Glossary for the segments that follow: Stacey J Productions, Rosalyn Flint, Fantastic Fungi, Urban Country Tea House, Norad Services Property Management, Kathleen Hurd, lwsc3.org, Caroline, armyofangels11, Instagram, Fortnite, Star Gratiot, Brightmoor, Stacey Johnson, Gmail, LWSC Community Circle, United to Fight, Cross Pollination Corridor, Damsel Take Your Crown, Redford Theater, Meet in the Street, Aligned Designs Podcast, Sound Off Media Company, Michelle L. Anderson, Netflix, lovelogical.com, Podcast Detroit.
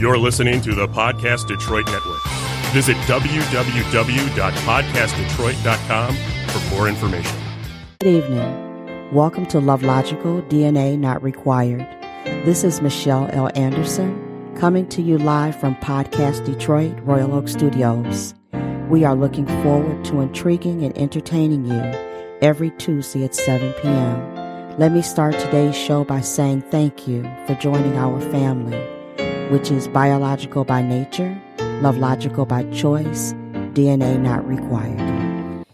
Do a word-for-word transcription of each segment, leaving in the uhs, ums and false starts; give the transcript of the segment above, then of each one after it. You're listening to the Podcast Detroit Network. Visit w w w dot podcast detroit dot com for more information. Good evening. Welcome to Love Logical D N A Not Required. This is Michelle L. Anderson coming to you live from Podcast Detroit, Royal Oak Studios. We are looking forward to intriguing and entertaining you every Tuesday at seven p.m. Let me start today's show by saying thank you for joining our family, which is biological by nature, love logical by choice, D N A not required.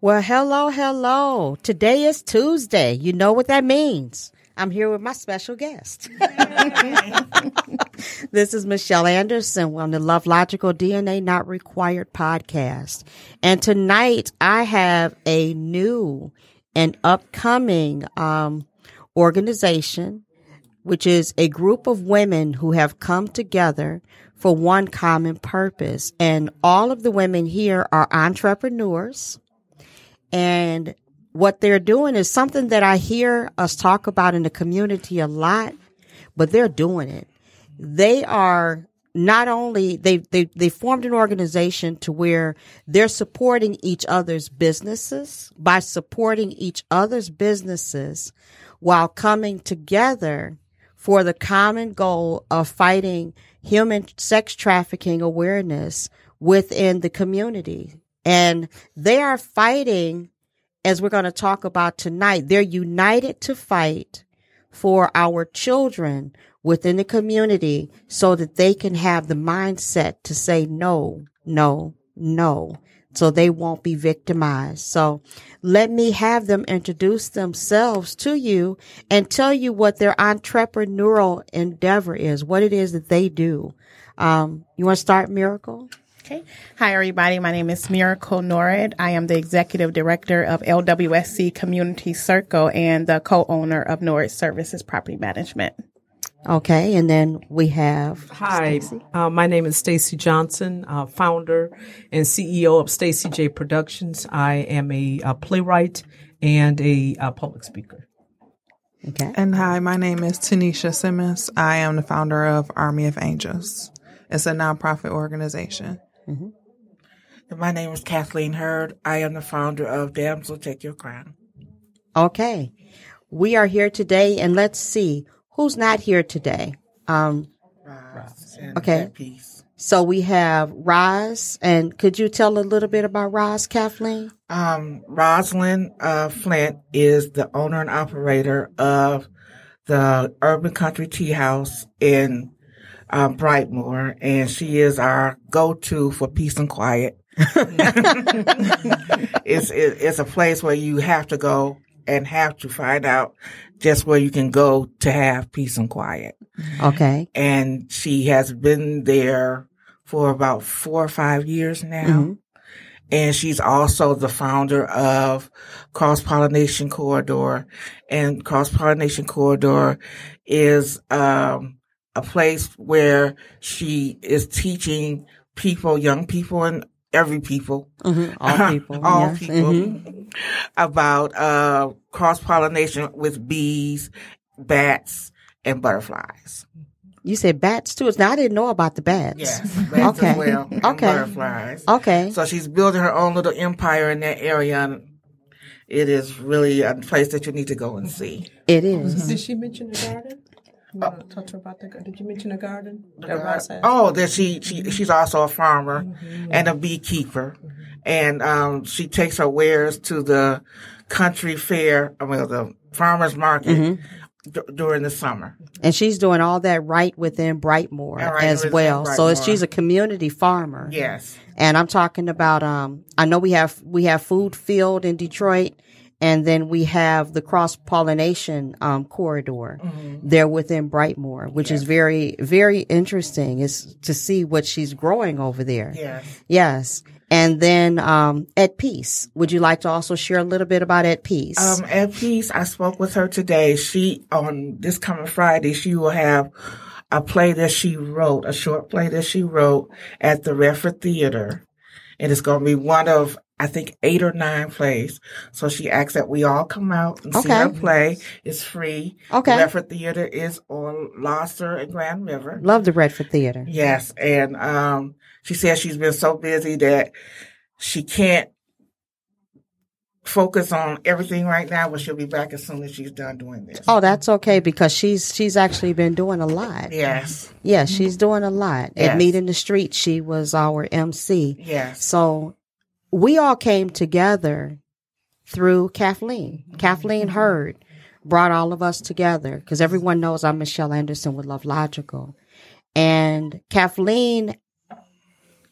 Well, hello, hello. Today is Tuesday. You know what that means. I'm here with my special guest. This is Michelle Anderson on the Love Logical D N A Not Required podcast. And tonight I have a new and upcoming um, organization, which is a group of women who have come together for one common purpose. And all of the women here are entrepreneurs, and what they're doing is something that I hear us talk about in the community a lot, but they're doing it. They are not only, they they they formed an organization to where they're supporting each other's businesses. By supporting each other's businesses while coming together for the common goal of fighting human sex trafficking awareness within the community. And they are fighting, as we're going to talk about tonight, they're united to fight for our children within the community so that they can have the mindset to say no, no, no, so they won't be victimized. So let me have them introduce themselves to you and tell you what their entrepreneurial endeavor is, what it is that they do. Um, you want to start, Miracle? Okay. Hi, everybody. My name is Miracle Norad. I am the executive director of L W S C Community Circle and the co-owner of Norad Services Property Management. Okay. And then we have Hi, uh, my name is Stacey Johnson, uh, founder and C E O of Stacey J Productions. I am a, a playwright and a, a public speaker. Okay. And hi, my name is Tanisha Simmons. I am the founder of Army of Angels. It's a nonprofit organization. Mm-hmm. And my name is Kathleen Hurd. I am the founder of Damsel Take Your Crown. Okay. We are here today, and let's see who's not here today. Um, Roz. Okay. So we have Roz, and could you tell a little bit about Roz, Kathleen? Um, Rosalyn uh, Flint is the owner and operator of the Urban Country Tea House in Um, Brightmoor, and she is our go-to for peace and quiet. It's it, it's a place where you have to go and have to find out just where you can go to have peace and quiet. Okay. And she has been there for about four or five years now. Mm-hmm. And she's also the founder of Cross Pollination Corridor. And Cross Pollination Corridor is um a place where she is teaching people, young people and every people, mm-hmm. all people, all yes. people mm-hmm. about uh, cross-pollination with bees, bats, and butterflies. You said bats too. Now, I didn't know about the bats. Yes, bats okay. as well, and okay. butterflies. Okay. So she's building her own little empire in that area, and it is really a place that you need to go and see. It is. Mm-hmm. Did she mention the garden? You want to talk to her about the garden? Did you mention the garden? The garden. Oh, that she, she she's also a farmer mm-hmm. and a beekeeper, mm-hmm. and um, she takes her wares to the country fair, I mean the farmers market mm-hmm. d- during the summer. And she's doing all that right within Brightmoor right as within well. Brightmoor. So it's, she's a community farmer. Yes, and I'm talking about. Um, I know we have we have Food Field in Detroit. And then we have the cross-pollination um, corridor mm-hmm. there within Brightmoor, which yes. is very, very interesting is to see what she's growing over there. Yes. Yes. And then um, At Peace, would you like to also share a little bit about At Peace? Um, At Peace, I spoke with her today. She, on this coming Friday, she will have a play that she wrote, a short play that she wrote at the Redford Theater. And it's going to be one of I think, eight or nine plays. So she asks that we all come out and okay. see her play. It's free. Okay. The Redford Theater is on Loster and Grand River. Love the Redford Theater. Yes. And um, she says she's been so busy that she can't focus on everything right now, but she'll be back as soon as she's done doing this. Oh, that's okay, because she's she's actually been doing a lot. Yes. Yeah, she's doing a lot. Yes. At Meet in the Street, she was our M C. Yes. So we all came together through Kathleen. Mm-hmm. Kathleen Hurd brought all of us together, because everyone knows I'm Michelle Anderson with Love Logical. And Kathleen,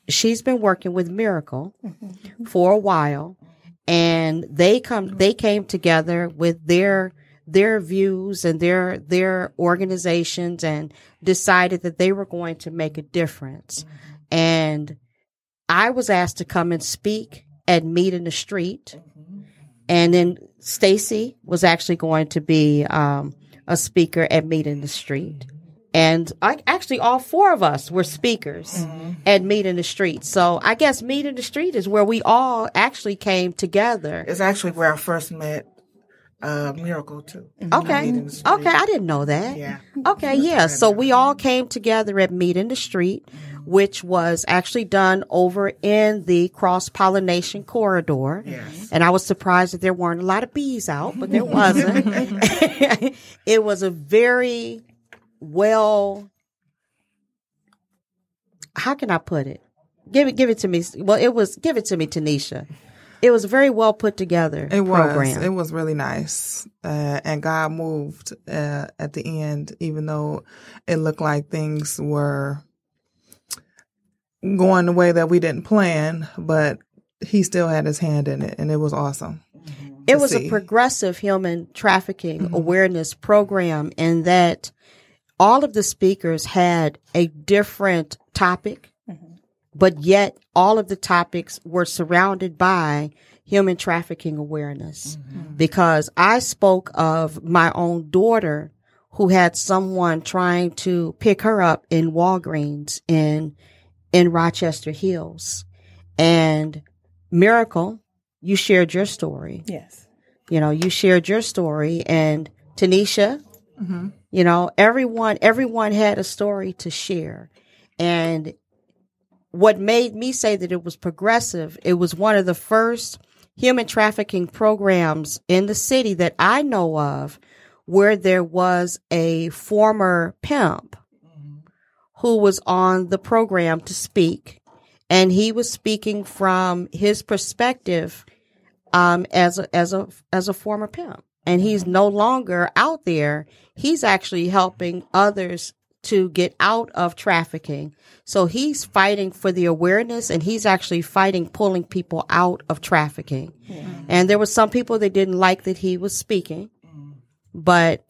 she's been working with Miracle mm-hmm. for a while. And they come, they came together with their their views and their their organizations, and decided that they were going to make a difference. Mm-hmm. And I was asked to come and speak at Meet in the Street, mm-hmm. and then Stacey was actually going to be um, a speaker at Meet in the Street, and I, actually all four of us were speakers mm-hmm. at Meet in the Street. So I guess Meet in the Street is where we all actually came together. It's actually where I first met uh, Miracle, too. Okay. Okay, I didn't know that. Yeah. Okay, yeah. So we all came together at Meet in the Street, which was actually done over in the Cross Pollination Corridor. Yes. And I was surprised that there weren't a lot of bees out, but there wasn't. It was a very... well, how can I put it? Give it, give it to me. Well, it was, give it to me, Tanisha. It was a very well put together it was, program. It was really nice. Uh, and God moved uh, at the end, even though it looked like things were going the way that we didn't plan, but he still had his hand in it, and it was awesome. It was see. a progressive human trafficking mm-hmm. awareness program, in that all of the speakers had a different topic, mm-hmm. but yet all of the topics were surrounded by human trafficking awareness. Mm-hmm. Because I spoke of my own daughter who had someone trying to pick her up in Walgreens in in Rochester Hills. And Miracle, you shared your story. Yes. You know, you shared your story. And Tanisha, mm-hmm. you know, everyone, everyone had a story to share. And what made me say that it was progressive, it was one of the first human trafficking programs in the city that I know of where there was a former pimp mm-hmm. who was on the program to speak. And he was speaking from his perspective um, as a, as a, as a former pimp. And he's no longer out there. He's actually helping others to get out of trafficking. So he's fighting for the awareness, and he's actually fighting, pulling people out of trafficking. Yeah. And there were some people that didn't like that he was speaking, but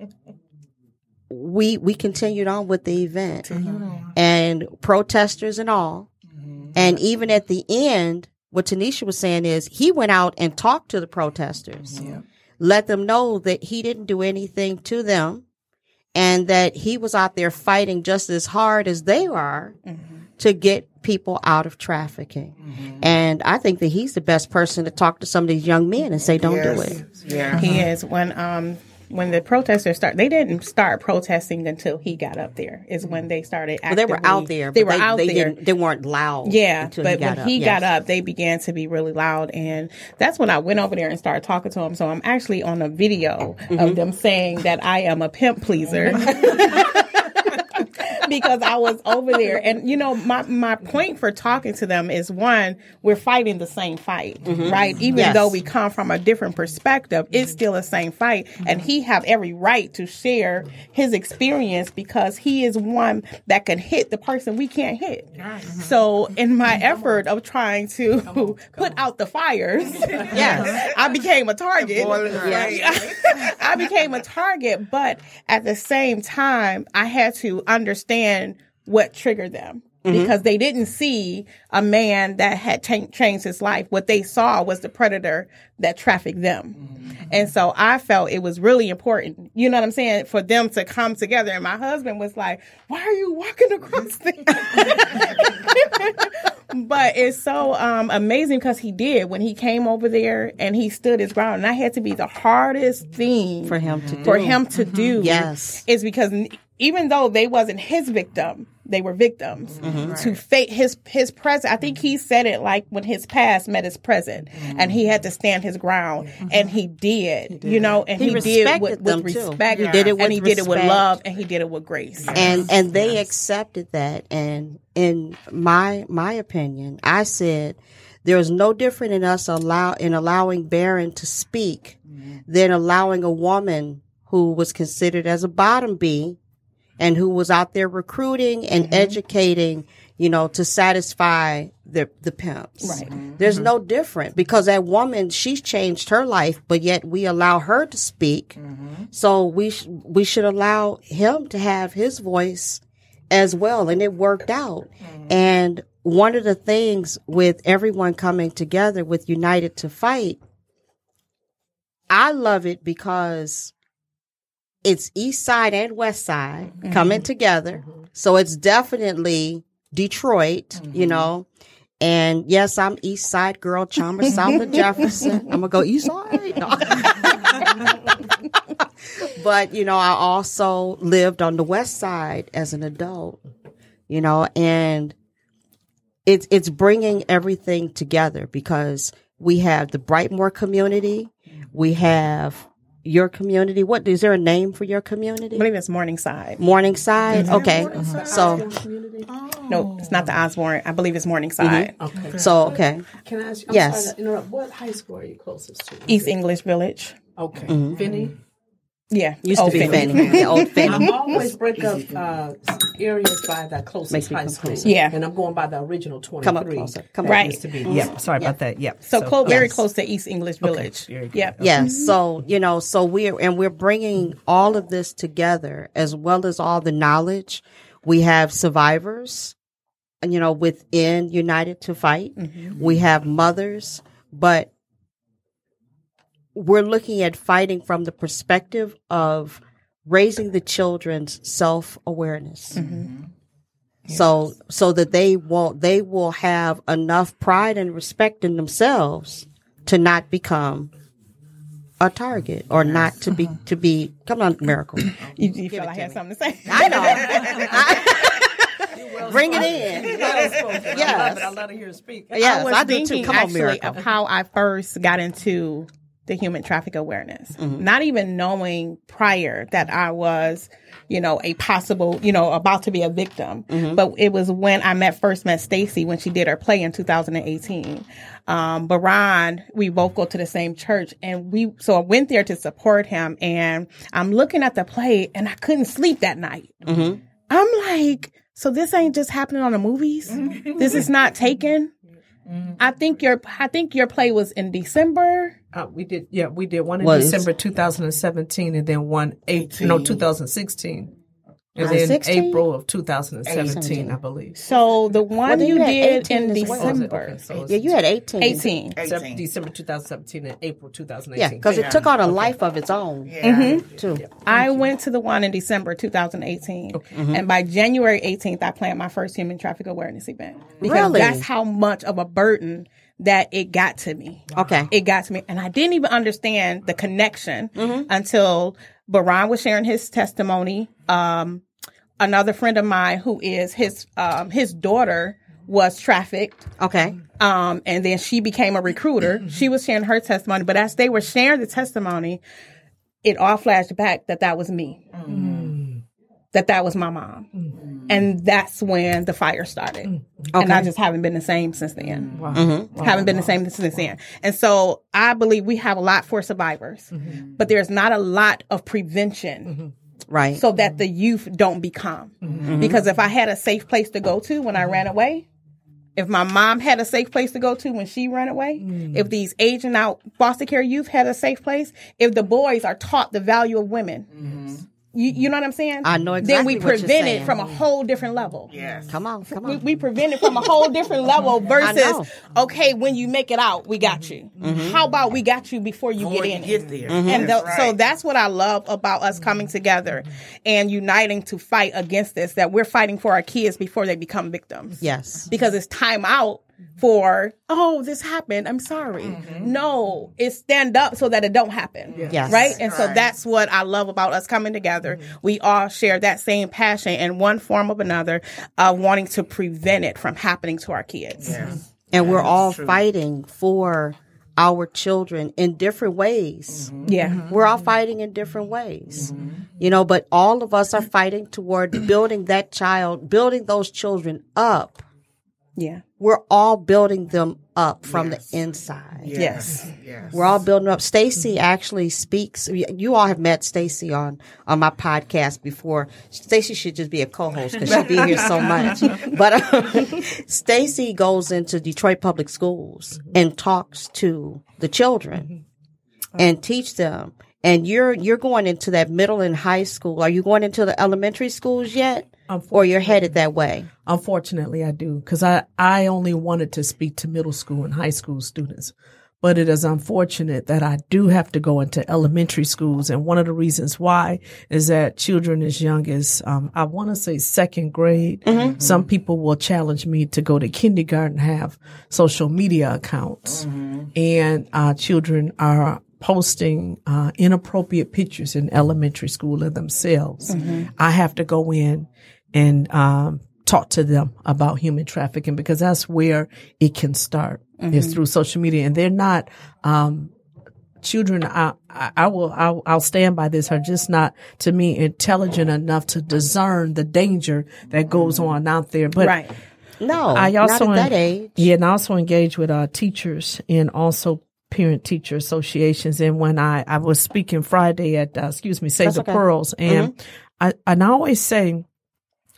we we continued on with the event mm-hmm. and protesters and all. Mm-hmm. And even at the end, what Tanisha was saying is he went out and talked to the protesters. Mm-hmm. Yeah. Let them know that he didn't do anything to them, and that he was out there fighting just as hard as they are mm-hmm. to get people out of trafficking. Mm-hmm. And I think that he's the best person to talk to some of these young men and say, don't yes. do it. Yeah. Uh-huh. He is. When um when the protesters start, they didn't start protesting until he got up there is when they started. Well, they were out there. They were they, out they there. They weren't loud. Yeah. Until but he got when up. he yes. got up, they began to be really loud. And that's when I went over there and started talking to him. So I'm actually on a video mm-hmm. of them saying that I am a pimp pleaser. Because I was over there. And, you know, my, my point for talking to them is, one, we're fighting the same fight, mm-hmm. right? Even yes. though we come from a different perspective, mm-hmm. it's still the same fight. Mm-hmm. And he have every right to share his experience, because he is one that can hit the person we can't hit. Mm-hmm. So in my effort of trying to come on, come put on. out the fires, yes, I became a target. Right. I became a target. But at the same time, I had to understand what triggered them, mm-hmm. because they didn't see a man that had t- changed his life. What they saw was the predator that trafficked them. Mm-hmm. And so I felt it was really important, you know what I'm saying, for them to come together. And my husband was like, why are you walking across the... But it's so um, amazing because he did. When he came over there and he stood his ground, and that had to be the hardest thing for him to do. For him to mm-hmm. do. Yes. Is because even though they wasn't his victim, they were victims mm-hmm. to fate his his present. I think he said it like when his past met his present mm-hmm. and he had to stand his ground mm-hmm. and he did, he did, you know, and he, he did it with, with respect. Yeah. He did it with and he respect. Did it with love and he did it with grace. Yes. And and they yes. accepted that. And in my my opinion, I said there is no different in us allow in allowing Barron to speak mm-hmm. than allowing a woman who was considered as a bottom bee and who was out there recruiting and mm-hmm. educating, you know, to satisfy the the pimps. Right. Mm-hmm. There's no different because that woman, she's changed her life, but yet we allow her to speak. Mm-hmm. So we sh- we should allow him to have his voice as well. And it worked out. Mm-hmm. And one of the things with everyone coming together with United to Fight, I love it because it's East Side and West Side mm-hmm. coming together. Mm-hmm. So it's definitely Detroit, mm-hmm. you know. And yes, I'm East Side girl, Chalmers, South of Jefferson. I'm going to go East Side. No. But, you know, I also lived on the West Side as an adult, you know, and it's, it's bringing everything together because we have the Brightmoor community. We have your community. What is there a name for your community? I believe it's Morningside. Morningside. Mm-hmm. Okay. Morningside? Uh-huh. So, oh. no, it's not the Osborne. I believe it's Morningside. Mm-hmm. Okay. So, okay. Can I ask you? I'm yes. sorry to interrupt. What high school are you closest to? East English Village. Okay. Mm-hmm. Finney. Yeah, used old to be Finney. Finney. Yeah, old Finney. I always break up uh, areas by the closest high school. Yeah, and I'm going by the original twenty-three. Come up closer. Come up. Right. To be. Mm-hmm. Yep. Sorry yeah. about that. Yep. So, so close, yes. very close to East English Village. Okay. Yep. Yeah. Okay. Yeah. So you know, so we're and we're bringing all of this together as well as all the knowledge. We have survivors, you know, within United to Fight. Mm-hmm. We have mothers, but we're looking at fighting from the perspective of raising the children's self-awareness. Mm-hmm. Yes. So so that they will, they will have enough pride and respect in themselves to not become a target or not to be, to be, come on, Miracle. You, you feel I had me. Something to say. I know. I, Bring it in. Yes. I love it. I love to hear her speak. Yes, I was I do thinking too. Come actually on, Miracle. Of how I first got into the human traffic awareness, mm-hmm. not even knowing prior that I was, you know, a possible, you know, about to be a victim. Mm-hmm. But it was when I met first met Stacey when she did her play in two thousand eighteen. Um, Baron, we both go to the same church and we, so I went there to support him and I'm looking at the play and I couldn't sleep that night. Mm-hmm. I'm like, so this ain't just happening on the movies. Mm-hmm. This is not Taken. Mm-hmm. I think your, I think your play was in December. Uh, we did, yeah, we did one in was. December two thousand seventeen, and then one eight, no two thousand sixteen, and then sixteen? April of two thousand seventeen, I believe. So the one well, you did in December, okay, so yeah, you had eighteen, eighteen, eighteen. December two thousand seventeen and April two thousand eighteen. Yeah, because yeah. it took on a okay. life of its own. Yeah. Mm-hmm. Too. Yeah. I went to the one in December two thousand eighteen, okay. mm-hmm. and by January eighteenth, I planned my first human traffic awareness event because really? That's how much of a burden that it got to me. Okay. It got to me. And I didn't even understand the connection mm-hmm. until Baron was sharing his testimony. Um, another friend of mine who is his, um, his daughter was trafficked. Okay. Um, and then she became a recruiter. She was sharing her testimony, but as they were sharing the testimony, it all flashed back that that was me. Mm. That that was my mom. Mm. And that's when the fire started. Okay. And I just haven't been the same since then. Wow. Mm-hmm. Wow. Haven't been the same since then. And so I believe we have a lot for survivors, mm-hmm. but there's not a lot of prevention. Mm-hmm. Right. So that the youth don't become. Mm-hmm. Because if I had a safe place to go to when I ran away, if my mom had a safe place to go to when she ran away, mm. if these aging out foster care youth had a safe place, if the boys are taught the value of women, mm-hmm. You, you know what I'm saying? I know exactly. Then we what prevent you're it from a whole different level. Yes. Come on, come on. We, we prevent it from a whole different level versus, okay, when you make it out, we got you. Mm-hmm. How about we got you before you before get in? You get there. Mm-hmm. And the, right. So that's what I love about us coming together and uniting to fight against this, that we're fighting for our kids before they become victims. Yes. Because it's time out for, oh, this happened, I'm sorry. Mm-hmm. No, it's stand up so that it don't happen. Yes. Yes. Right? And all so right. That's what I love about us coming together. Mm-hmm. We all share that same passion in one form of another of wanting to prevent it from happening to our kids. Yeah. And that we're all true. Fighting for our children in different ways. Mm-hmm. Yeah. Mm-hmm. We're all fighting in different ways. Mm-hmm. You know, but all of us are fighting toward building that child, building those children up. Yeah. We're all building them up from yes. the inside. Yes. yes. We're all building up. Stacey mm-hmm. actually speaks. You all have met Stacey on, on my podcast before. Stacey should just be a co-host because she'd be here so much. But um, Stacey goes into Detroit public schools and talks to the children mm-hmm. oh. and teach them. And you're you're going into that middle and high school. Are you going into the elementary schools yet? Or you're headed that way? Unfortunately, I do, because I, I only wanted to speak to middle school and high school students. But it is unfortunate that I do have to go into elementary schools. And one of the reasons why is that children as young as, um, I want to say second grade. Mm-hmm. Some people will challenge me to go to kindergarten, have social media accounts. Mm-hmm. And uh, children are posting uh, inappropriate pictures in elementary school of themselves. Mm-hmm. I have to go in and um, talk to them about human trafficking, because that's where it can start, mm-hmm. is through social media. And they're not um, children. I, I, I will I'll, I'll stand by this. Are just not, to me, intelligent enough to discern the danger that goes on out there. But right. no, I also not at that age. Yeah, and I also engage with uh, teachers and also parent-teacher associations. And when I, I was speaking Friday at, uh, excuse me, Save the okay. Pearls, and mm-hmm. I and I always say,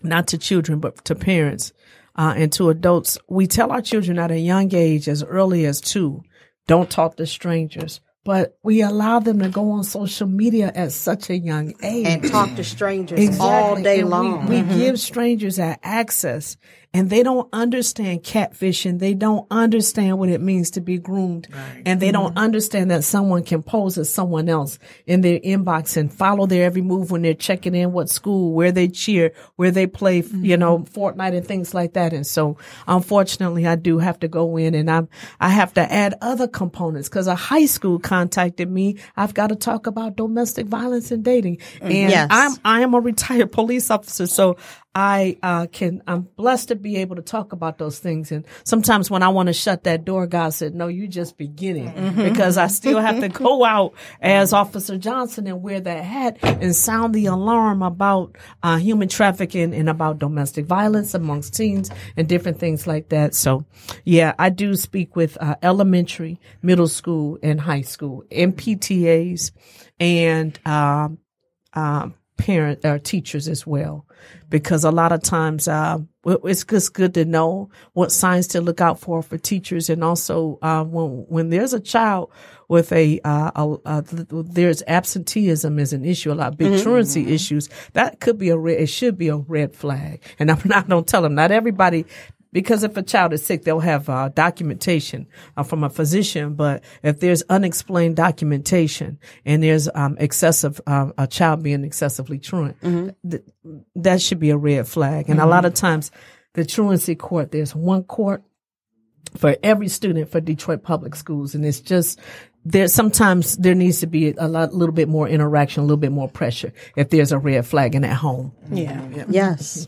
not to children, but to parents uh, and to adults. We tell our children at a young age, as early as two, don't talk to strangers. But we allow them to go on social media at such a young age. And talk to strangers exactly. all day and long. We, we mm-hmm. give strangers our access, and they don't understand catfishing. They don't understand what it means to be groomed. Right. And they mm-hmm. don't understand that someone can pose as someone else in their inbox and follow their every move when they're checking in, what school, where they cheer, where they play, mm-hmm. you know, Fortnite and things like that. And so, unfortunately, I do have to go in, and I'm, I have to add other components, because a high school contacted me. I've got to talk about domestic violence and dating. And yes. I'm I am a retired police officer, so I uh, can I'm blessed to be able to talk about those things. And sometimes when I want to shut that door, God said, "No, you're just beginning," mm-hmm. because I still have to go out as Officer Johnson and wear that hat and sound the alarm about uh, human trafficking and about domestic violence amongst teens and different things like that. So, yeah, I do speak with uh, elementary, middle school, and high school M P T As and um, um, parent or teachers as well. Because a lot of times uh, it's just good to know what signs to look out for for teachers. And also uh, when when there's a child with a, uh, a, a there's absenteeism is an issue, a lot of big mm-hmm. truancy issues, that could be a red, it should be a red flag. And I'm not going to tell them, not everybody, because if a child is sick, they'll have uh, documentation uh, from a physician. But if there's unexplained documentation and there's um, excessive, uh, a child being excessively truant, mm-hmm. th- that should be a red flag. And mm-hmm. a lot of times the truancy court, there's one court for every student for Detroit public schools. And it's just there. Sometimes there needs to be a lot, little bit more interaction, a little bit more pressure if there's a red flag in at home. Yeah. yeah. Yes.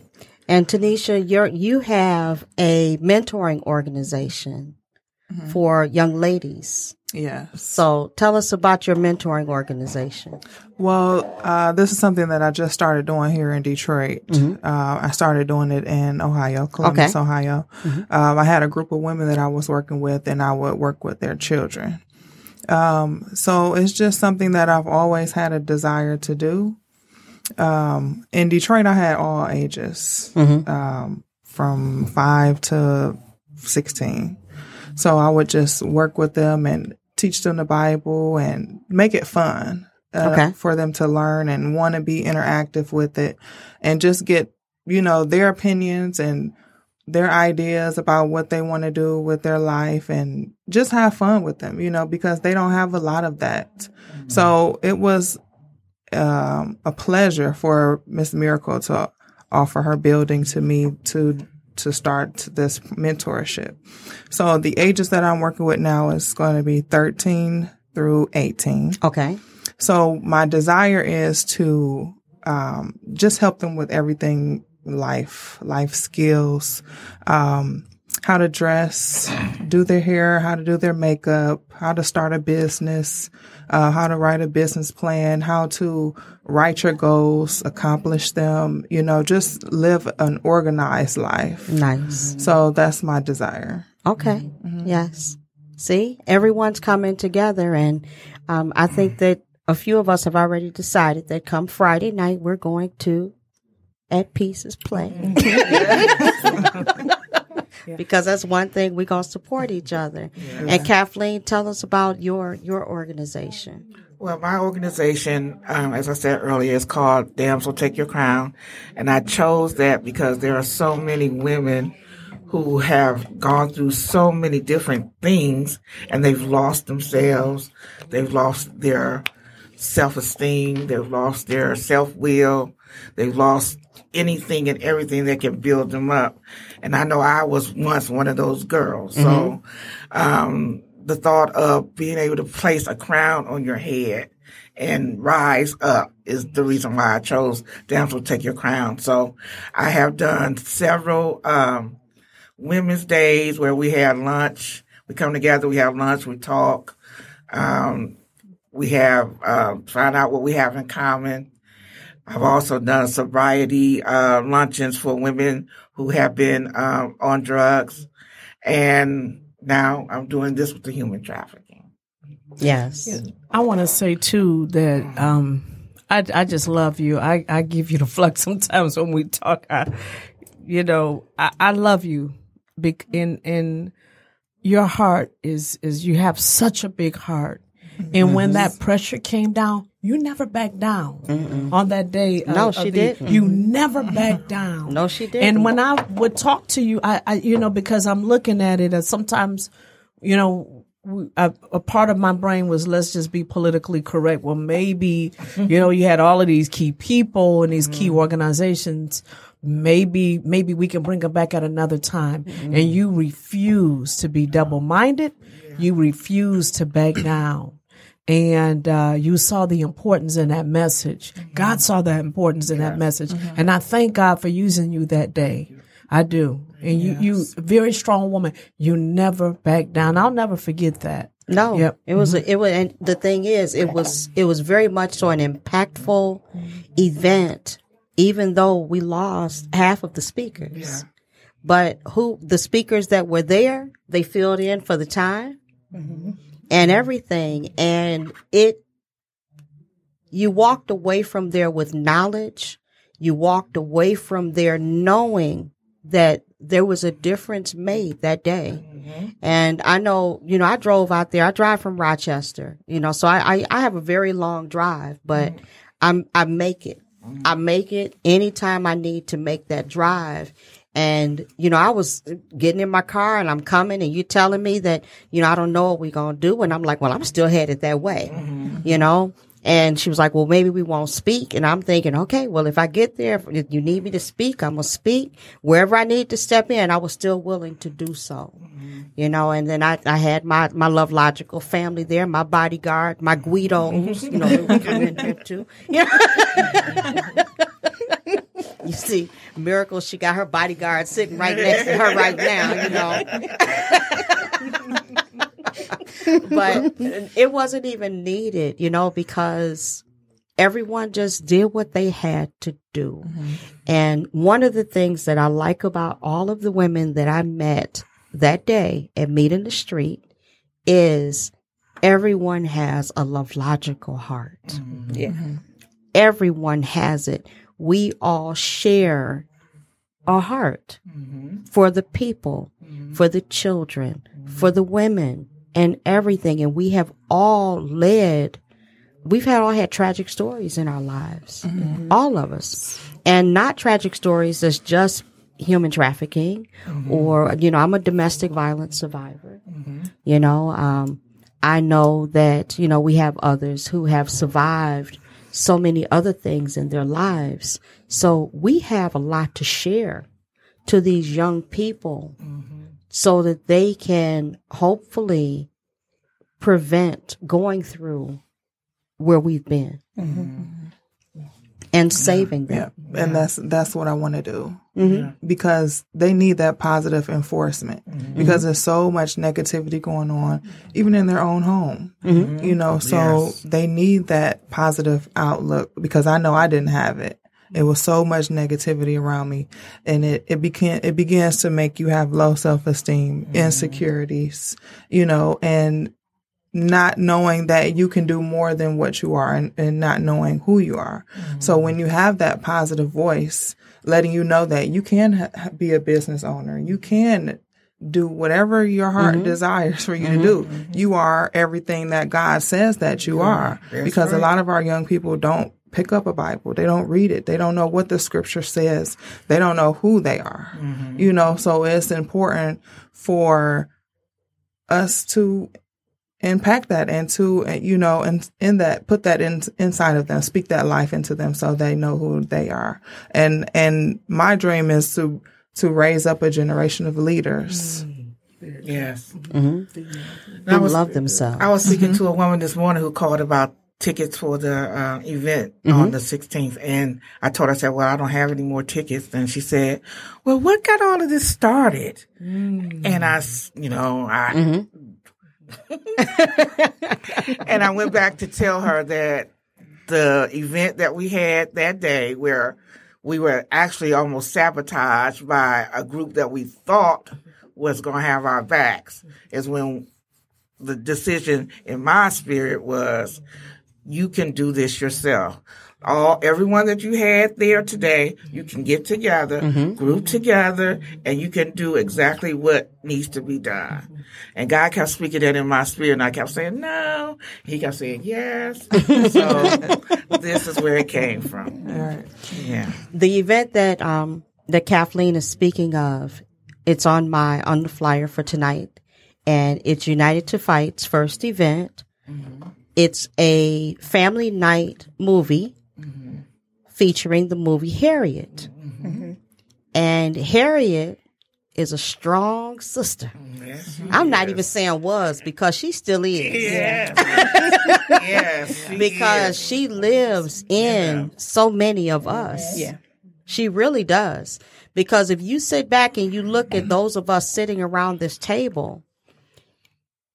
And Tanisha, you're, you have a mentoring organization mm-hmm. for young ladies. Yeah. So tell us about your mentoring organization. Well, uh, this is something that I just started doing here in Detroit. Mm-hmm. Uh, I started doing it in Ohio, Columbus, okay. Ohio. Mm-hmm. Um, I had a group of women that I was working with, and I would work with their children. Um, so it's just something that I've always had a desire to do. Um, in Detroit, I had all ages, mm-hmm. um, from five to sixteen. So I would just work with them and teach them the Bible and make it fun uh, okay. for them to learn and want to be interactive with it and just get, you know, their opinions and their ideas about what they want to do with their life and just have fun with them, you know, because they don't have a lot of that. Mm-hmm. So it was Um, a pleasure for Miss Miracle to offer her building to me to to start this mentorship. So the ages that I'm working with now is going to be thirteen through eighteen. Okay. So my desire is to um, just help them with everything life, life skills, um, how to dress, do their hair, how to do their makeup, how to start a business, uh, how to write a business plan, how to write your goals, accomplish them, you know, just live an organized life. Nice. So that's my desire. Okay. Mm-hmm. Yes. See, everyone's coming together. And um, I think that a few of us have already decided that come Friday night, we're going to At Peace Is Play. Yeah. Because that's one thing, we're going to support each other. Yeah. And Kathleen, tell us about your, your organization. Well, my organization, um, as I said earlier, is called Damsel Take Your Crown. And I chose that because there are so many women who have gone through so many different things, and they've lost themselves, they've lost their self-esteem, they've lost their self-will, they've lost anything and everything that can build them up. And I know I was once one of those girls. Mm-hmm. So um, the thought of being able to place a crown on your head and rise up is the reason why I chose Damsel Take Your Crown. So I have done several um, women's days where we had lunch. We come together, we have lunch, we talk. Um, we have uh, find out what we have in common. I've also done sobriety uh, luncheons for women who have been um, on drugs. And now I'm doing this with the human trafficking. Yes. yes. I want to say, too, that um, I, I just love you. I, I give you the flux sometimes when we talk. I, you know, I, I love you. Bec- and, and your heart is, is you have such a big heart. And mm-hmm. when that pressure came down, you never backed down Mm-mm. on that day. Of, no, she didn't. You never backed down. No, she didn't. And when I would talk to you, I, I you know, because I'm looking at it as sometimes, you know, a, a part of my brain was, let's just be politically correct. Well, maybe, you know, you had all of these key people and these mm-hmm. key organizations. Maybe, maybe we can bring them back at another time. Mm-hmm. And you refuse to be double-minded. Yeah. You refuse to back down. And uh, you saw the importance in that message. Mm-hmm. God saw the importance in yes. that message. Mm-hmm. And I thank God for using you that day. I do. And yes. you, you, very strong woman. You never back down. I'll never forget that. No, yep. it was, mm-hmm. a, it was, and the thing is, it was, it was very much so an impactful event, even though we lost half of the speakers. Yeah. But who, the speakers that were there, they filled in for the time. Mm-hmm. And everything, and it, you walked away from there with knowledge. You walked away from there knowing that there was a difference made that day. Mm-hmm. And I know, you know, I drove out there. I drive from Rochester, you know, so I, I, I have a very long drive, but mm-hmm. I'm, I make it. Mm-hmm. I make it anytime I need to make that drive. And, you know, I was getting in my car and I'm coming and you telling me that, you know, I don't know what we're going to do. And I'm like, well, I'm still headed that way, mm-hmm. you know. And she was like, well, maybe we won't speak. And I'm thinking, okay, well, if I get there, if you need me to speak, I'm going to speak. Wherever I need to step in, I was still willing to do so, mm-hmm. you know. And then I, I had my, my Love Logical family there, my bodyguard, my Guidos, you know, they were coming there too. You see, Miracle, she got her bodyguard sitting right next to her right now, you know. But it wasn't even needed, you know, because everyone just did what they had to do. Mm-hmm. And one of the things that I like about all of the women that I met that day at Meet in the Street is everyone has a Love Logical heart. Mm-hmm. Yeah. Mm-hmm. Everyone has it. We all share our heart mm-hmm. for the people, mm-hmm. for the children, mm-hmm. for the women, and everything. And we have all led, we've had all had tragic stories in our lives, mm-hmm. all of us. And not tragic stories that's just human trafficking mm-hmm. or, you know, I'm a domestic violence survivor, mm-hmm. you know. Um, I know that, you know, we have others who have survived so many other things in their lives. So we have a lot to share to these young people mm-hmm. so that they can hopefully prevent going through where we've been mm-hmm. and saving them. Yeah. And that's that's what I want to do mm-hmm. because they need that positive enforcement mm-hmm. because there's so much negativity going on, even in their own home, mm-hmm. you know, so yes. they need that positive outlook because I know I didn't have it. It was so much negativity around me, and it it began it begins to make you have low self-esteem, mm-hmm. insecurities, you know, and not knowing that you can do more than what you are, and, and not knowing who you are. Mm-hmm. So when you have that positive voice, letting you know that you can ha- be a business owner, you can do whatever your heart mm-hmm. desires for you mm-hmm. to do. Mm-hmm. You are everything that God says that you yeah. are, That's because right. a lot of our young people don't pick up a Bible. They don't read it. They don't know what the scripture says. They don't know who they are. Mm-hmm. You know, so it's important for us to impact that and to, you know, and in that, put that in, inside of them, speak that life into them so they know who they are. And, and my dream is to, to raise up a generation of leaders. Mm-hmm. Yes. Mm-hmm. Who love themselves. I was speaking mm-hmm. to a woman this morning who called about tickets for the uh, event mm-hmm. on the sixteenth. And I told her, I said, well, I don't have any more tickets. And she said, well, what got all of this started? Mm-hmm. And I, you know, I, mm-hmm. and I went back to tell her that the event that we had that day where we were actually almost sabotaged by a group that we thought was going to have our backs is when the decision in my spirit was, you can do this yourself. All everyone that you had there today, you can get together, mm-hmm. group together, and you can do exactly what needs to be done. And God kept speaking that in my spirit, and I kept saying no. He kept saying yes. So this is where it came from. All right. Yeah. The event that um that Kathleen is speaking of, it's on my on the flyer for tonight, and it's United to Fight's first event. Mm-hmm. It's a family night movie mm-hmm. featuring the movie Harriet. Mm-hmm. And Harriet is a strong sister. Yes, I'm is. not even saying was because she still is. Yes. yes, she because is. She lives in yeah. so many of us. Yeah. She really does. Because if you sit back and you look at those of us sitting around this table,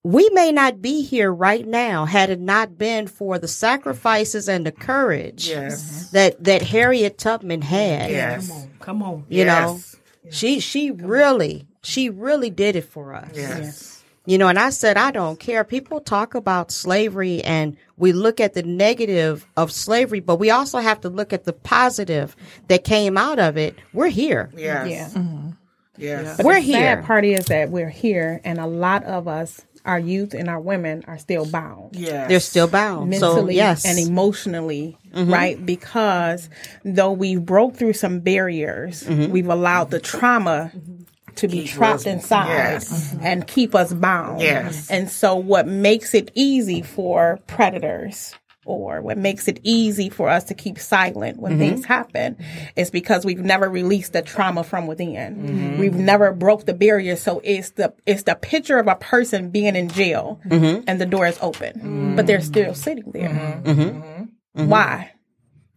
we may not be here right now had it not been for the sacrifices and the courage yes. that, that Harriet Tubman had. Yes. Come on, come on. You yes. know, yes. she she come really, on. she really did it for us. Yes. yes. You know, and I said, I don't care. People talk about slavery and we look at the negative of slavery, but we also have to look at the positive that came out of it. We're here. Yes. Yeah. Mm-hmm. Yes. But we're the here. Sad part is that we're here and a lot of us, our youth and our women are still bound. Yeah, they're still bound mentally so, yes. and emotionally, mm-hmm. right? Because though we broke through some barriers, mm-hmm. we've allowed the trauma mm-hmm. to be keep trapped us. inside yes. mm-hmm. and keep us bound. Yes. And so, what makes it easy for predators? Or what makes it easy for us to keep silent when mm-hmm. things happen is because we've never released the trauma from within. Mm-hmm. We've never broke the barrier. So it's the it's the picture of a person being in jail mm-hmm. and the door is open, mm-hmm. but they're still sitting there. Mm-hmm. Mm-hmm. Why?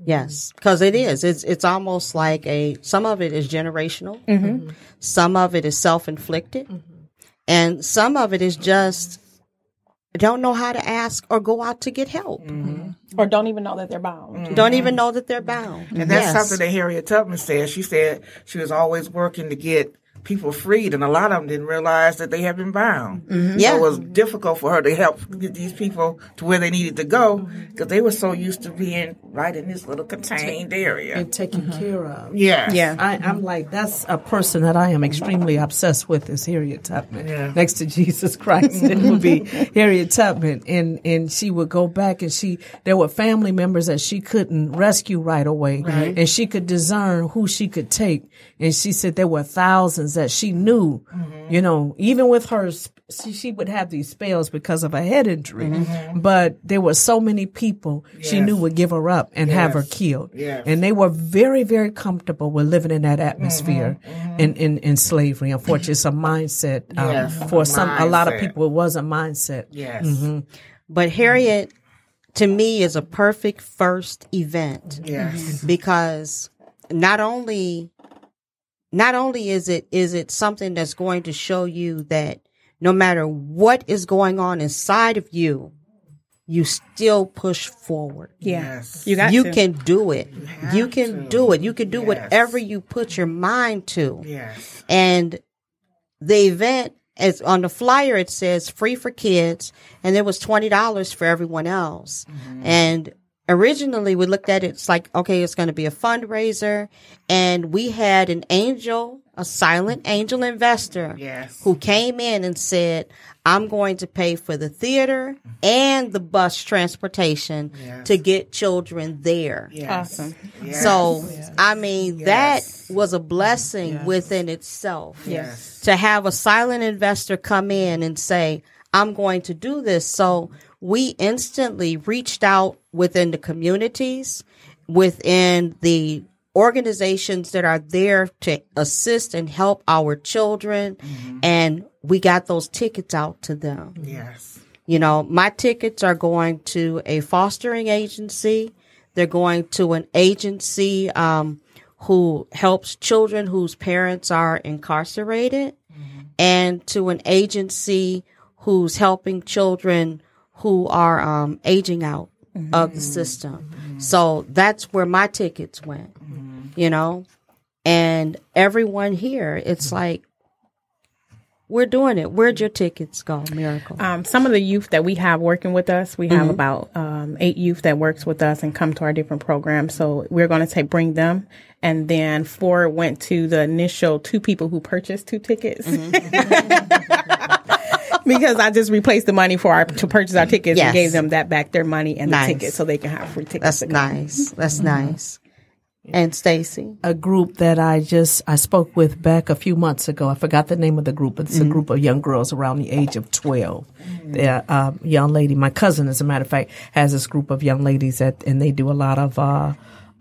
Yes, because it is. It's it's almost like a some of it is generational. Mm-hmm. Some of it is self-inflicted mm-hmm. and some of it is just don't know how to ask or go out to get help. Mm-hmm. Or don't even know that they're bound. Mm-hmm. Don't even know that they're bound. And that's yes. something that Harriet Tubman said. She said she was always working to get people freed, and a lot of them didn't realize that they had been bound. Mm-hmm. Yeah. So it was difficult for her to help get these people to where they needed to go because they were so used to being right in this little contained area. And taken mm-hmm. care of. Yeah. yeah. I, I'm like, that's a person that I am extremely obsessed with is Harriet Tubman. Yeah. Next to Jesus Christ, it would be Harriet Tubman. And, and she would go back and she, there were family members that she couldn't rescue right away. Right. And she could discern who she could take. And she said there were thousands that she knew mm-hmm. You know, even with her, she would have these spells because of a head injury. Mm-hmm. But there were so many people yes. she knew would give her up and yes. have her killed. Yes. And they were very, very comfortable with living in that atmosphere mm-hmm. in, in, in slavery. Unfortunately, it's a mindset. Um, yes. For some, mindset. a lot of people, it was a mindset. Yes. Mm-hmm. But Harriet, to me, is a perfect first event. Yes. Because not only... Not only is it is it something that's going to show you that no matter what is going on inside of you, you still push forward. Yes. You got you to. can do it. You, you can to. do it. You can do yes. whatever you put your mind to. Yes. And the event, as on the flyer, it says free for kids, and there was twenty dollars for everyone else. Mm-hmm. And originally, we looked at it, it's like, okay, it's going to be a fundraiser. And we had an angel, a silent angel investor yes. who came in and said, I'm going to pay for the theater and the bus transportation yes. to get children there. Yes. Awesome. Yes. So, yes. I mean, yes. that was a blessing yes. within itself. Yes. To have a silent investor come in and say, I'm going to do this. So we instantly reached out within the communities, within the organizations that are there to assist and help our children. Mm-hmm. And we got those tickets out to them. Yes. You know, my tickets are going to a fostering agency. They're going to an agency um, who helps children whose parents are incarcerated mm-hmm. and to an agency who's helping children who are um, aging out mm-hmm. of the system. Mm-hmm. So that's where my tickets went, mm-hmm. you know. And everyone here, it's mm-hmm. like, we're doing it. Where'd your tickets go, Miracle? Um, some of the youth that we have working with us, we have mm-hmm. about um, eight youth that works with us and come to our different programs. So we're going to take bring them. And then four went to the initial two people who purchased two tickets. Mm-hmm. Because I just replaced the money for our to purchase our tickets yes. and gave them that back, their money and nice. the tickets, so they can have free tickets. That's nice. That's mm-hmm. nice. And Stacey, a group that I just I spoke with back a few months ago. I forgot the name of the group. It's mm-hmm. a group of young girls around the age of twelve. Mm-hmm. They're uh, young lady. My cousin, as a matter of fact, has this group of young ladies that, and they do a lot of uh,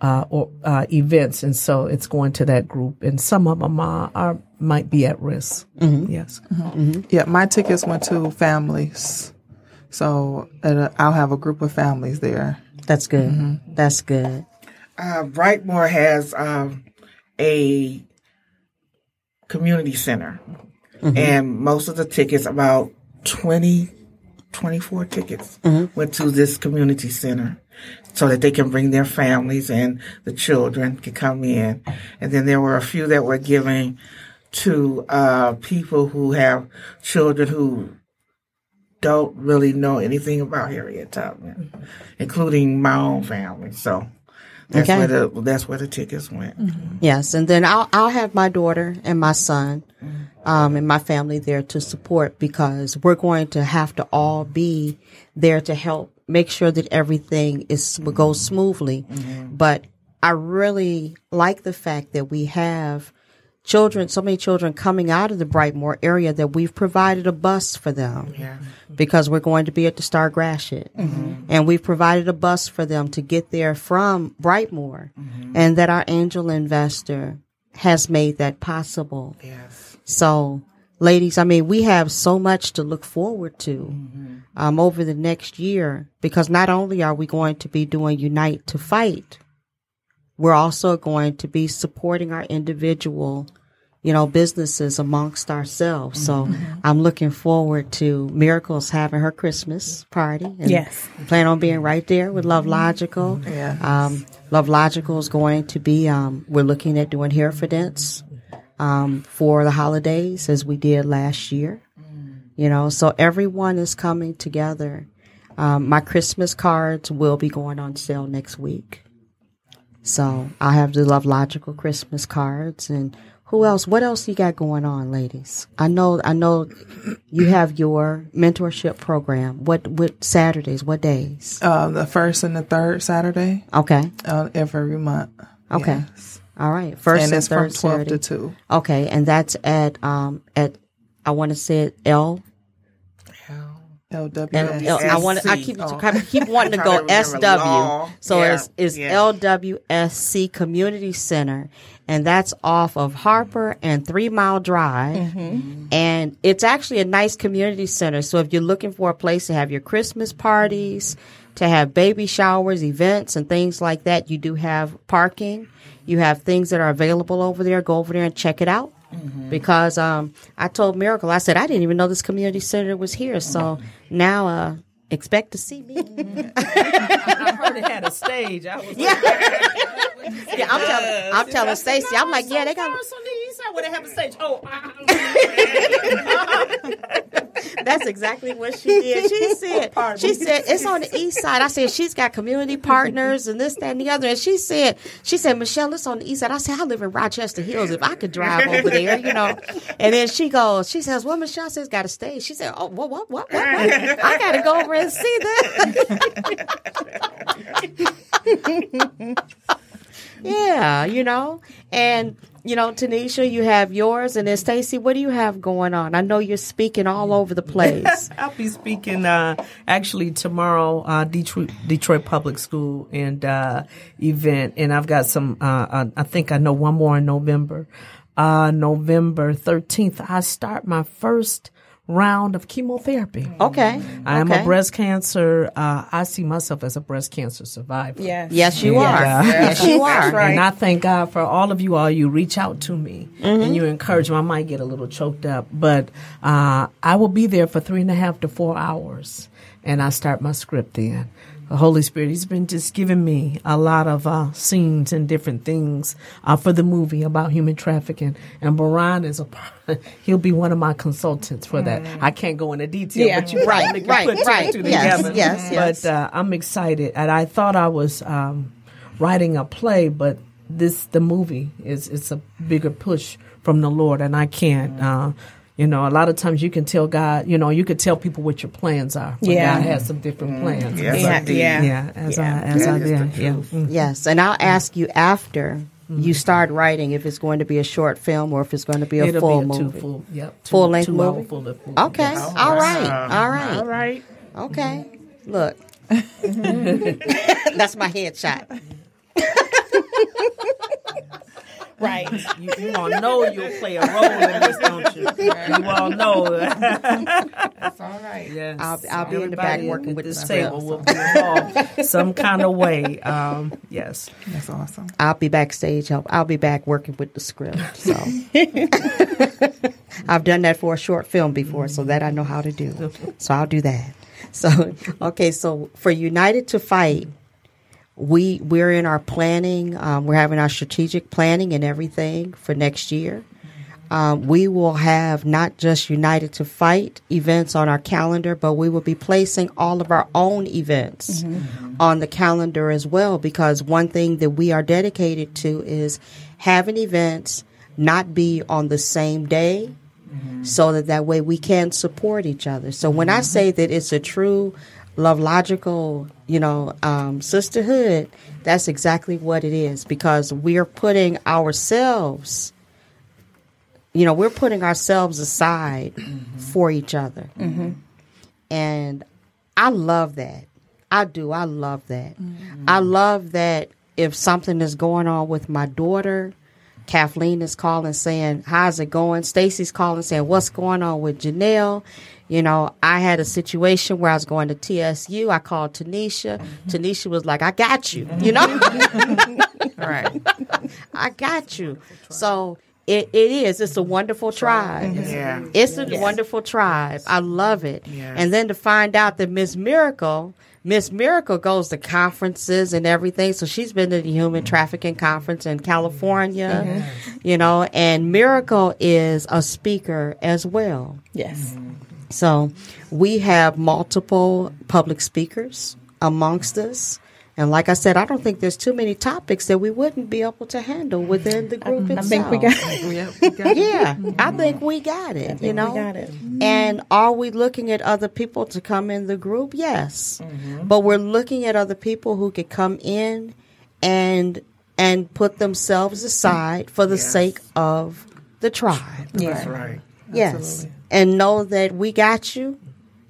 uh, or, uh, events, and so it's going to that group. And some of them are. are might be at risk. Mm-hmm. Yes. Mm-hmm. Mm-hmm. Yeah, my tickets went to families. So uh, I'll have a group of families there. That's good. Mm-hmm. That's good. Uh, Brightmoor has um, a community center. Mm-hmm. And most of the tickets, about twenty, twenty-four tickets, mm-hmm. went to this community center, so that they can bring their families and the children can come in. And then there were a few that were giving to uh, people who have children who don't really know anything about Harriet Tubman, including my own family. So that's okay. where the that's where the tickets went. Mm-hmm. Yes, and then I'll I'll have my daughter and my son um, and my family there to support, because we're going to have to all be there to help make sure that everything is goes smoothly. Mm-hmm. But I really like the fact that we have children, so many children coming out of the Brightmoor area, that we've provided a bus for them yeah. because we're going to be at the Star Gratiot. Mm-hmm. And we've provided a bus for them to get there from Brightmoor, mm-hmm. and that our angel investor has made that possible. Yes. So, ladies, I mean, we have so much to look forward to mm-hmm. um, over the next year, because not only are we going to be doing Unite to Fight, we're also going to be supporting our individual you know, businesses amongst ourselves. So mm-hmm. I'm looking forward to Miracle's having her Christmas party. And yes. plan on being right there with Love Logical. Yes. Um, Love Logical is going to be, um, we're looking at doing hair for dance um, for the holidays, as we did last year. Mm. You know, so everyone is coming together. Um, my Christmas cards will be going on sale next week. So I have the Love Logical Christmas cards. And who else? What else you got going on, ladies? I know, I know, you have your mentorship program. What, what Saturdays? What days? Uh, the first and the third Saturday. Okay. Uh, every month. Okay. Yes. All right. First and, and it's third from twelve Saturday. to two. Okay, and that's at um at I want to say it L. L W S C. I want. I keep oh. I keep wanting to go S W. So yeah. it's it's yeah. L W S C Community Center, and that's off of Harper and Three Mile Drive. Mm-hmm. And it's actually a nice community center. So if you're looking for a place to have your Christmas parties, to have baby showers, events, and things like that, you do have parking. You have things that are available over there. Go over there and check it out. Mm-hmm. Because um, I told Miracle, I said, I didn't even know this community center was here. So now uh, expect to see me. I heard it had a stage. I was yeah. like, yeah, I'm telling, I'm telling Stacey, I'm like, yeah, they got. Where they have a stage. Oh, that's exactly what she did. She said, she said it's on the east side. I said she's got community partners and this, that, and the other. And she said, she said, Michelle, it's on the east side. I said, I live in Rochester Hills. If I could drive over there, you know. And then she goes, she says, well, Michelle says got a stage. She said, oh, what, what, what, what? I got to go over and see that. Yeah, you know, and. You know, Tanisha, you have yours, and then Stacey, what do you have going on? I know you're speaking all over the place. I'll be speaking uh, actually tomorrow, uh, Detroit, Detroit Public School and uh, event, and I've got some. Uh, I think I know one more in November. Uh, November thirteenth, I start my first round of chemotherapy. Okay. I am okay. a breast cancer. Uh, I see myself as a breast cancer survivor. Yes, yes you and, are. Uh, yes, you are. Right. And I thank God for all of you all. You reach out to me mm-hmm. and you encourage me. I might get a little choked up, but uh, I will be there for three and a half to four hours. And I start my script then. The Holy Spirit, He's been just giving me a lot of uh, scenes and different things uh, for the movie about human trafficking. And Baron is a part, he'll be one of my consultants for mm. that. I can't go into detail, yeah. but you right, can right, put right. two yes, together. Yes, yes. But uh, I'm excited. And I thought I was um, writing a play, but this the movie is it's a bigger push from the Lord, and I can't. Uh, You know, a lot of times you can tell God, you know, you could tell people what your plans are. But yeah. God has some different mm. plans. Yes, yeah. I yeah. yeah. As yeah. I, as I did. Yeah. Mm. Yes. And I'll ask you after mm. you start writing if it's going to be a short film or if it's going to be a It'll full be a movie. Two full, yep. Two, full length two movie? Full length movie. Okay. Yes. All right. Um, All right. All right. Okay. Mm-hmm. Look. Mm-hmm. That's my headshot. Right. You, you all know you'll play a role in this, don't you? You all know. That's all right. Yes. I'll, I'll be in the back working with this table. Will be involved some kind of way. Um, yes. That's awesome. I'll be backstage help. I'll be back working with the script. So I've done that for a short film before, so that I know how to do. So I'll do that. So, okay. So for United to Fight, We, we're in our planning. Um, we're having our strategic planning and everything for next year. Um, we will have not just United to Fight events on our calendar, but we will be placing all of our own events mm-hmm. on the calendar as well, because one thing that we are dedicated to is having events not be on the same day mm-hmm. so that that way we can support each other. So when mm-hmm. I say that it's a true Love Logical, you know, um, sisterhood, that's exactly what it is, because we're putting ourselves, you know, we're putting ourselves aside mm-hmm. for each other. Mm-hmm. And I love that. I do. I love that. Mm-hmm. I love that if something is going on with my daughter, Kathleen is calling saying, how's it going? Stacey's calling saying, what's going on with Janelle? You know, I had a situation where I was going to T S U. I called Tanisha. Mm-hmm. Tanisha was like, I got you, you know? Right. I got you. So it, it is. It's a wonderful tribe. Yeah. It's a yes. wonderful tribe. I love it. Yes. And then to find out that Miss Miracle, Miss Miracle goes to conferences and everything. So she's been to the Human Trafficking Conference in California, mm-hmm. you know, and Miracle is a speaker as well. Yes. Mm-hmm. So we have multiple public speakers amongst us. And like I said, I don't think there's too many topics that we wouldn't be able to handle within the group I, itself. I think we got it. Yeah, I think we got it, you know. We got it. And are we looking at other people to come in the group? Yes. Mm-hmm. But we're looking at other people who could come in and and put themselves aside for the yes. sake of the tribe. Yeah. That's right. Yes. Absolutely. And know that we got you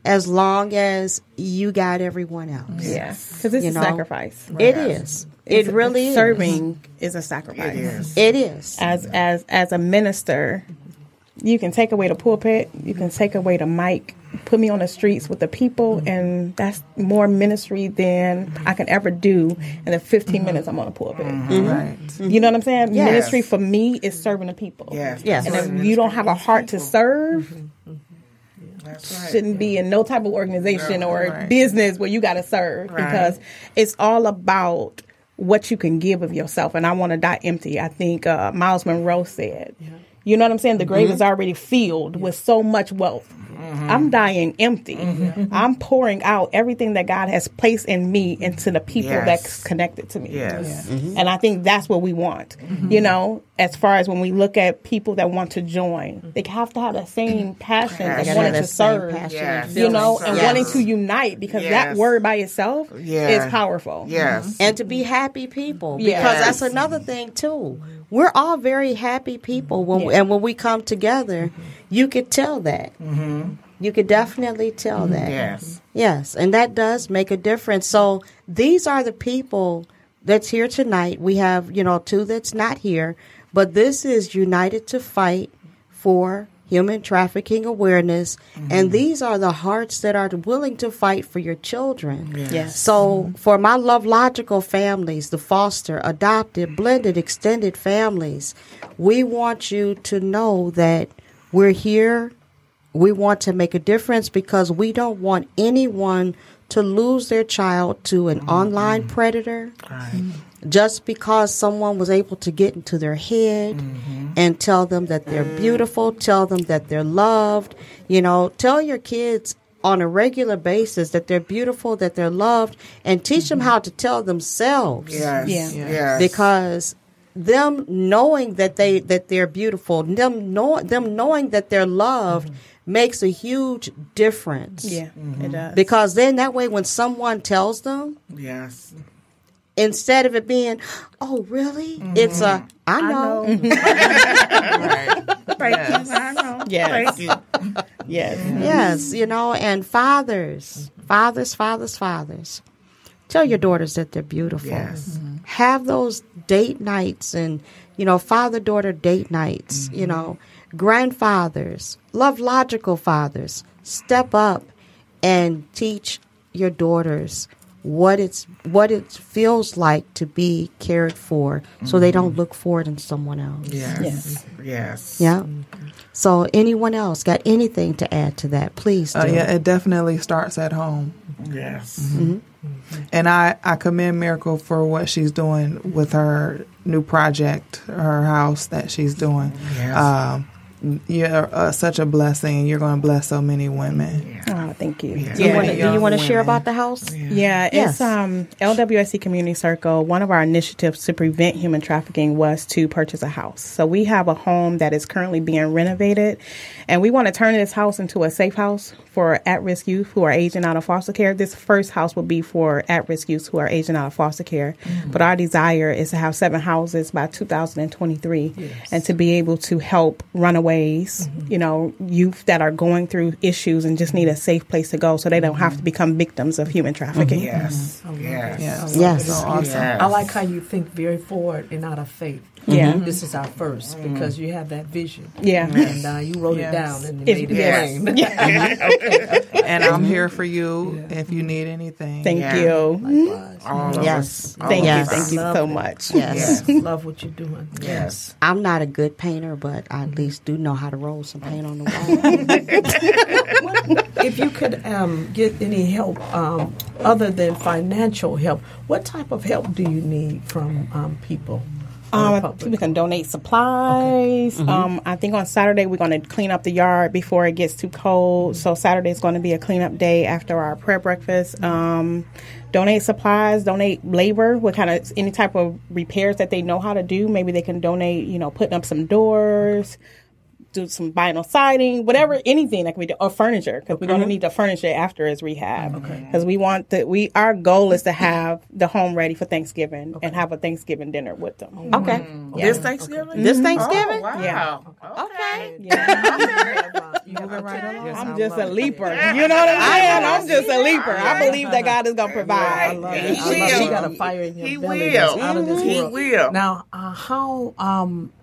as long as you got everyone else. Yes. Because it's you a know? sacrifice. Right. It is. It it's, really serving is. is a sacrifice. It is. It is. As, as, as a minister, you can take away the pulpit. You can take away the mic. Put me on the streets with the people, mm-hmm. and that's more ministry than I can ever do in the fifteen mm-hmm. minutes I'm on the pulpit. Mm-hmm. Right. Mm-hmm. You know what I'm saying? Yes. Ministry for me is serving the people. Yes. yes. And if you don't have a heart to serve, mm-hmm. That's right. Shouldn't yeah. be in no type of organization no, or right. business where you got to serve right. because it's all about what you can give of yourself. And I want to die empty. I think uh, Miles Monroe said, yeah. you know what I'm saying? The grave mm-hmm. is already filled yeah. with so much wealth. Mm-hmm. I'm dying empty. Mm-hmm. I'm pouring out everything that God has placed in me into the people yes. that's connected to me. Yes. Yeah. Mm-hmm. And I think that's what we want. Mm-hmm. You know, as far as when we look at people that want to join, they have to have that same passion of wanting to serve, yes. you know, and yes. wanting to unite because yes. that word by itself yes. is powerful. Yes. Mm-hmm. And to be happy people because yes. that's another thing, too. We're all very happy people, when, yeah. and when we come together, you could tell that. Mm-hmm. You could definitely tell mm-hmm. that. Yes. Yes, and that does make a difference. So these are the people that's here tonight. We have, you know, two that's not here, but this is United to Fight for Human Trafficking Awareness, mm-hmm. and these are the hearts that are willing to fight for your children. Yes. Yes. So mm-hmm. for my Love Logical families, the foster, adopted, blended, extended families, we want you to know that we're here. We want to make a difference because we don't want anyone to lose their child to an mm-hmm. online predator. Right. Just because someone was able to get into their head mm-hmm. and tell them that they're beautiful, tell them that they're loved, you know, tell your kids on a regular basis that they're beautiful, that they're loved, and teach mm-hmm. them how to tell themselves. Yes. Yeah. Yes. Because them knowing that they that they're beautiful, them know, them knowing that they're loved mm-hmm. makes a huge difference. Yeah, mm-hmm. it does. Because then that way when someone tells them, yes. instead of it being, oh, really? Mm-hmm. It's a, I know. I know. right. Thank yes. you. I know. Yes. Thank you. Yes. Mm-hmm. Yes, you know, and fathers, fathers, fathers, fathers, tell your daughters that they're beautiful. Yes. Mm-hmm. Have those date nights and, you know, father-daughter date nights, mm-hmm. you know, grandfathers, Love Logical fathers, step up and teach your daughters what it's what it feels like to be cared for mm-hmm. so they don't look for it in someone else. Yes. Yes. yes. Yeah. So anyone else got anything to add to that? Please do. Uh, yeah, it definitely starts at home. Yes. Mm-hmm. Mm-hmm. And I, I commend Miracle for what she's doing with her new project, her house that she's doing. Yes. Um, You're uh, such a blessing. You're going to bless so many women. Yeah. Oh, thank you. Yeah. Yeah. Wanna, do you want to share about the house? Yeah, yeah yes. It's um, L W S C Community Circle. One of our initiatives to prevent human trafficking was to purchase a house. So we have a home that is currently being renovated, and we want to turn this house into a safe house for at-risk youth who are aging out of foster care. This first house will be for at-risk youth who are aging out of foster care. Mm-hmm. But our desire is to have seven houses by two thousand twenty-three yes. and to be able to help runaway ways, mm-hmm. you know, youth that are going through issues and just need a safe place to go so they don't mm-hmm. have to become victims of human trafficking. Mm-hmm. Yes. Mm-hmm. Yes. Yes. Yes. Yes. Awesome. Yes. I like how you think very forward and out of faith. Yeah. Mm-hmm. This is our first mm-hmm. because you have that vision. Yeah. And uh, you wrote yes. it down and you made it yes. plain. Yes. okay. Okay. And I'm here for you yeah. if you need anything. Thank yeah. you. Likewise. All of yes. us. Thank yes. you. Thank you so much. Yes. yes. Love what you're doing. Yes. I'm not a good painter, but I at least do know how to roll some paint on the wall. If you could um, get any help um, other than financial help, what type of help do you need from um, people? Um, people can donate supplies. Okay. Mm-hmm. Um, I think on Saturday we're going to clean up the yard before it gets too cold. So Saturday is going to be a cleanup day after our prayer breakfast. Um, donate supplies, donate labor, what kind of any type of repairs that they know how to do. Maybe they can donate, you know, putting up some doors. Do some vinyl siding, whatever, anything that can be done, or furniture, because we're going to need the furniture after it's rehab. Because okay. we want that. We our goal is to have the home ready for Thanksgiving okay. and have a Thanksgiving dinner with them. Okay, yeah. this Thanksgiving, okay. this Thanksgiving, oh, wow. yeah, okay, okay. Yeah. right along. Yes, I'm, I'm just a leaper. It. You know what I'm saying? I'm just a leaper. I believe that God is going to provide. I love it. I love it. She got a fire in your belly. He will. Out of this world. He will. Now, uh, how... Um,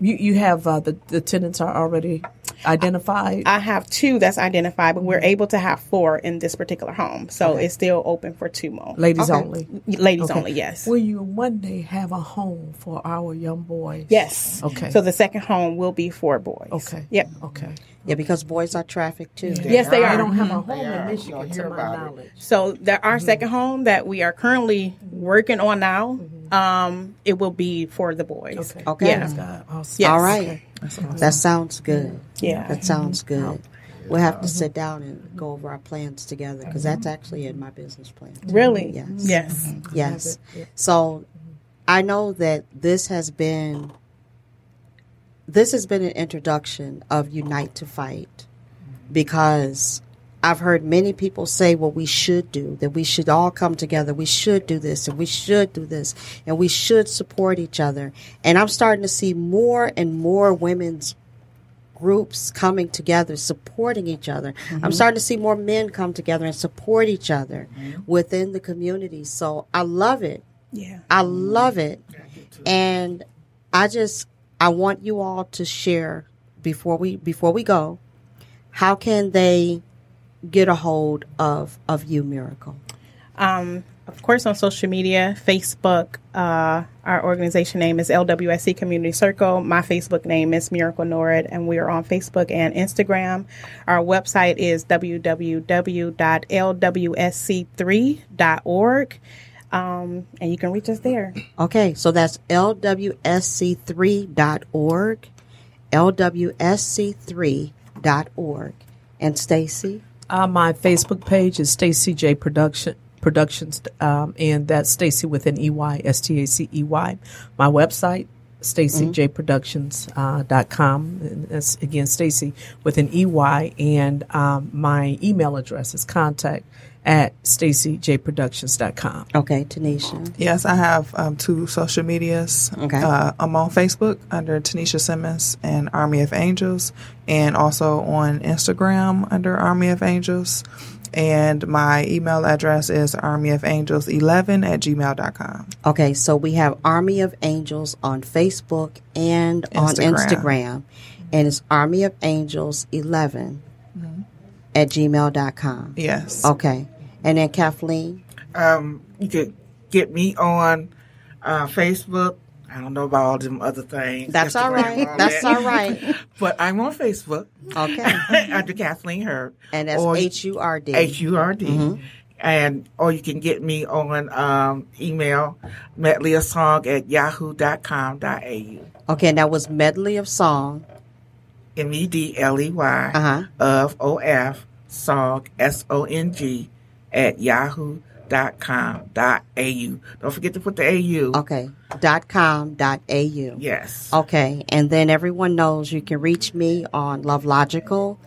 You you have uh, the the tenants are already identified. I have two that's identified, but we're able to have four in this particular home, so okay. It's still open for two more. Ladies okay. only. Ladies okay. only. Yes. Will you one day have a home for our young boys? Yes. Okay. So the second home will be for boys. Okay. Yep. Okay. Yeah, because boys are trafficked too. They yes, they are. They don't have a home in Michigan, to my knowledge. So there, our mm-hmm. second home that we are currently working on now, mm-hmm. um, it will be for the boys. Okay. okay. Yeah. God. Awesome. Yes. All right. Okay. That's awesome. That sounds good. Yeah. That sounds good. Mm-hmm. We'll have to sit down and go over our plans together because mm-hmm. that's actually in my business plan. Too. Really? Yes. Mm-hmm. Yes. Mm-hmm. Yes. I yeah. So I know that this has been... This has been an introduction of Unite to Fight because I've heard many people say what we should do, that we should all come together. We should do this and we should do this and we should support each other. And I'm starting to see more and more women's groups coming together, supporting each other. Mm-hmm. I'm starting to see more men come together and support each other mm-hmm. within the community. So I love it. Yeah, I love it. Yeah, I get to it. And I just... I want you all to share before we before we go, how can they get a hold of, of you, Miracle? Um, of course, on social media, Facebook, uh, our organization name is L W S C Community Circle. My Facebook name is Miracle Norad, and we are on Facebook and Instagram. Our website is w w w dot l w s c three dot org. Um, and you can reach us there. Okay, so that's l w s c three dot org, l w s c three dot org. And Stacey? Uh, my Facebook page is Stacey J Production, Productions, um, and that's Stacey with an E Y, S T A C E Y. My website, Stacey J Productions dot com. And that's, again, Stacey with an E Y, and um, my email address is contact at Stacey J Productions dot com. Okay, Tanisha. Yes, I have um, two social medias. Okay. Uh, I'm on Facebook under Tanisha Simmons and Army of Angels, and also on Instagram under Army of Angels. And my email address is army of angels eleven at gmail dot com. Okay, so we have Army of Angels on Facebook and Instagram. on Instagram. And it's army of angels eleven. Mm-hmm. At gmail dot com. Yes. Okay. And then Kathleen? Um, you could get me on uh, Facebook. I don't know about all them other things. That's Instagram, all right. All That's that. all right. But I'm on Facebook. Okay. Under Kathleen Hurd. And that's H U R D. H U R D. Mm-hmm. And or you can get me on um, email, medley of song at yahoo dot com dot a u. Okay, and that was medley of song. M E D L E Y uh-huh. of O F song S O N G at yahoo dot com dot a u. Don't forget to put the A U. Okay. Dot com dot A U. Yes. Okay. And then everyone knows you can reach me on Love Logical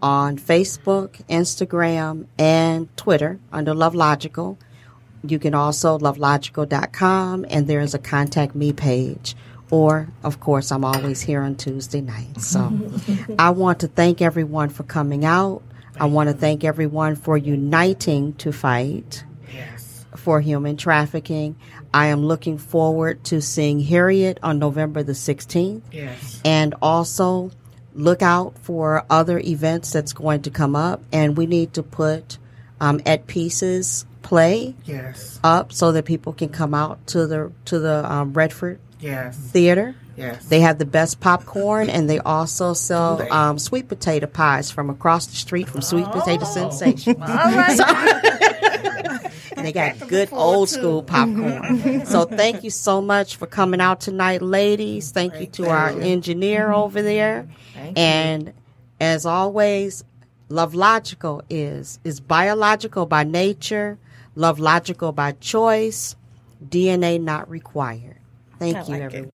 on Facebook, Instagram, and Twitter under Love Logical. You can also love logical dot com, and there is a contact me page. Or, of course, I'm always here on Tuesday nights. So I want to thank everyone for coming out. Thank I want to thank everyone for uniting to fight yes. for human trafficking. I am looking forward to seeing Harriet on November the sixteenth. Yes. And also look out for other events that's going to come up. And we need to put um, at pieces play yes. up so that people can come out to the, to the um, Redford Yes. Theater. Yes. They have the best popcorn, and they also sell um, sweet potato pies from across the street from Sweet oh. Potato Sensation. All right. So, and they got good old too. school popcorn. So thank you so much for coming out tonight, ladies. Thank Great you to our you. engineer mm-hmm. over there. Thank and you. as always, Love Logical is is biological by nature, Love Logical by choice, D N A not required. Thank I you, like everyone. It.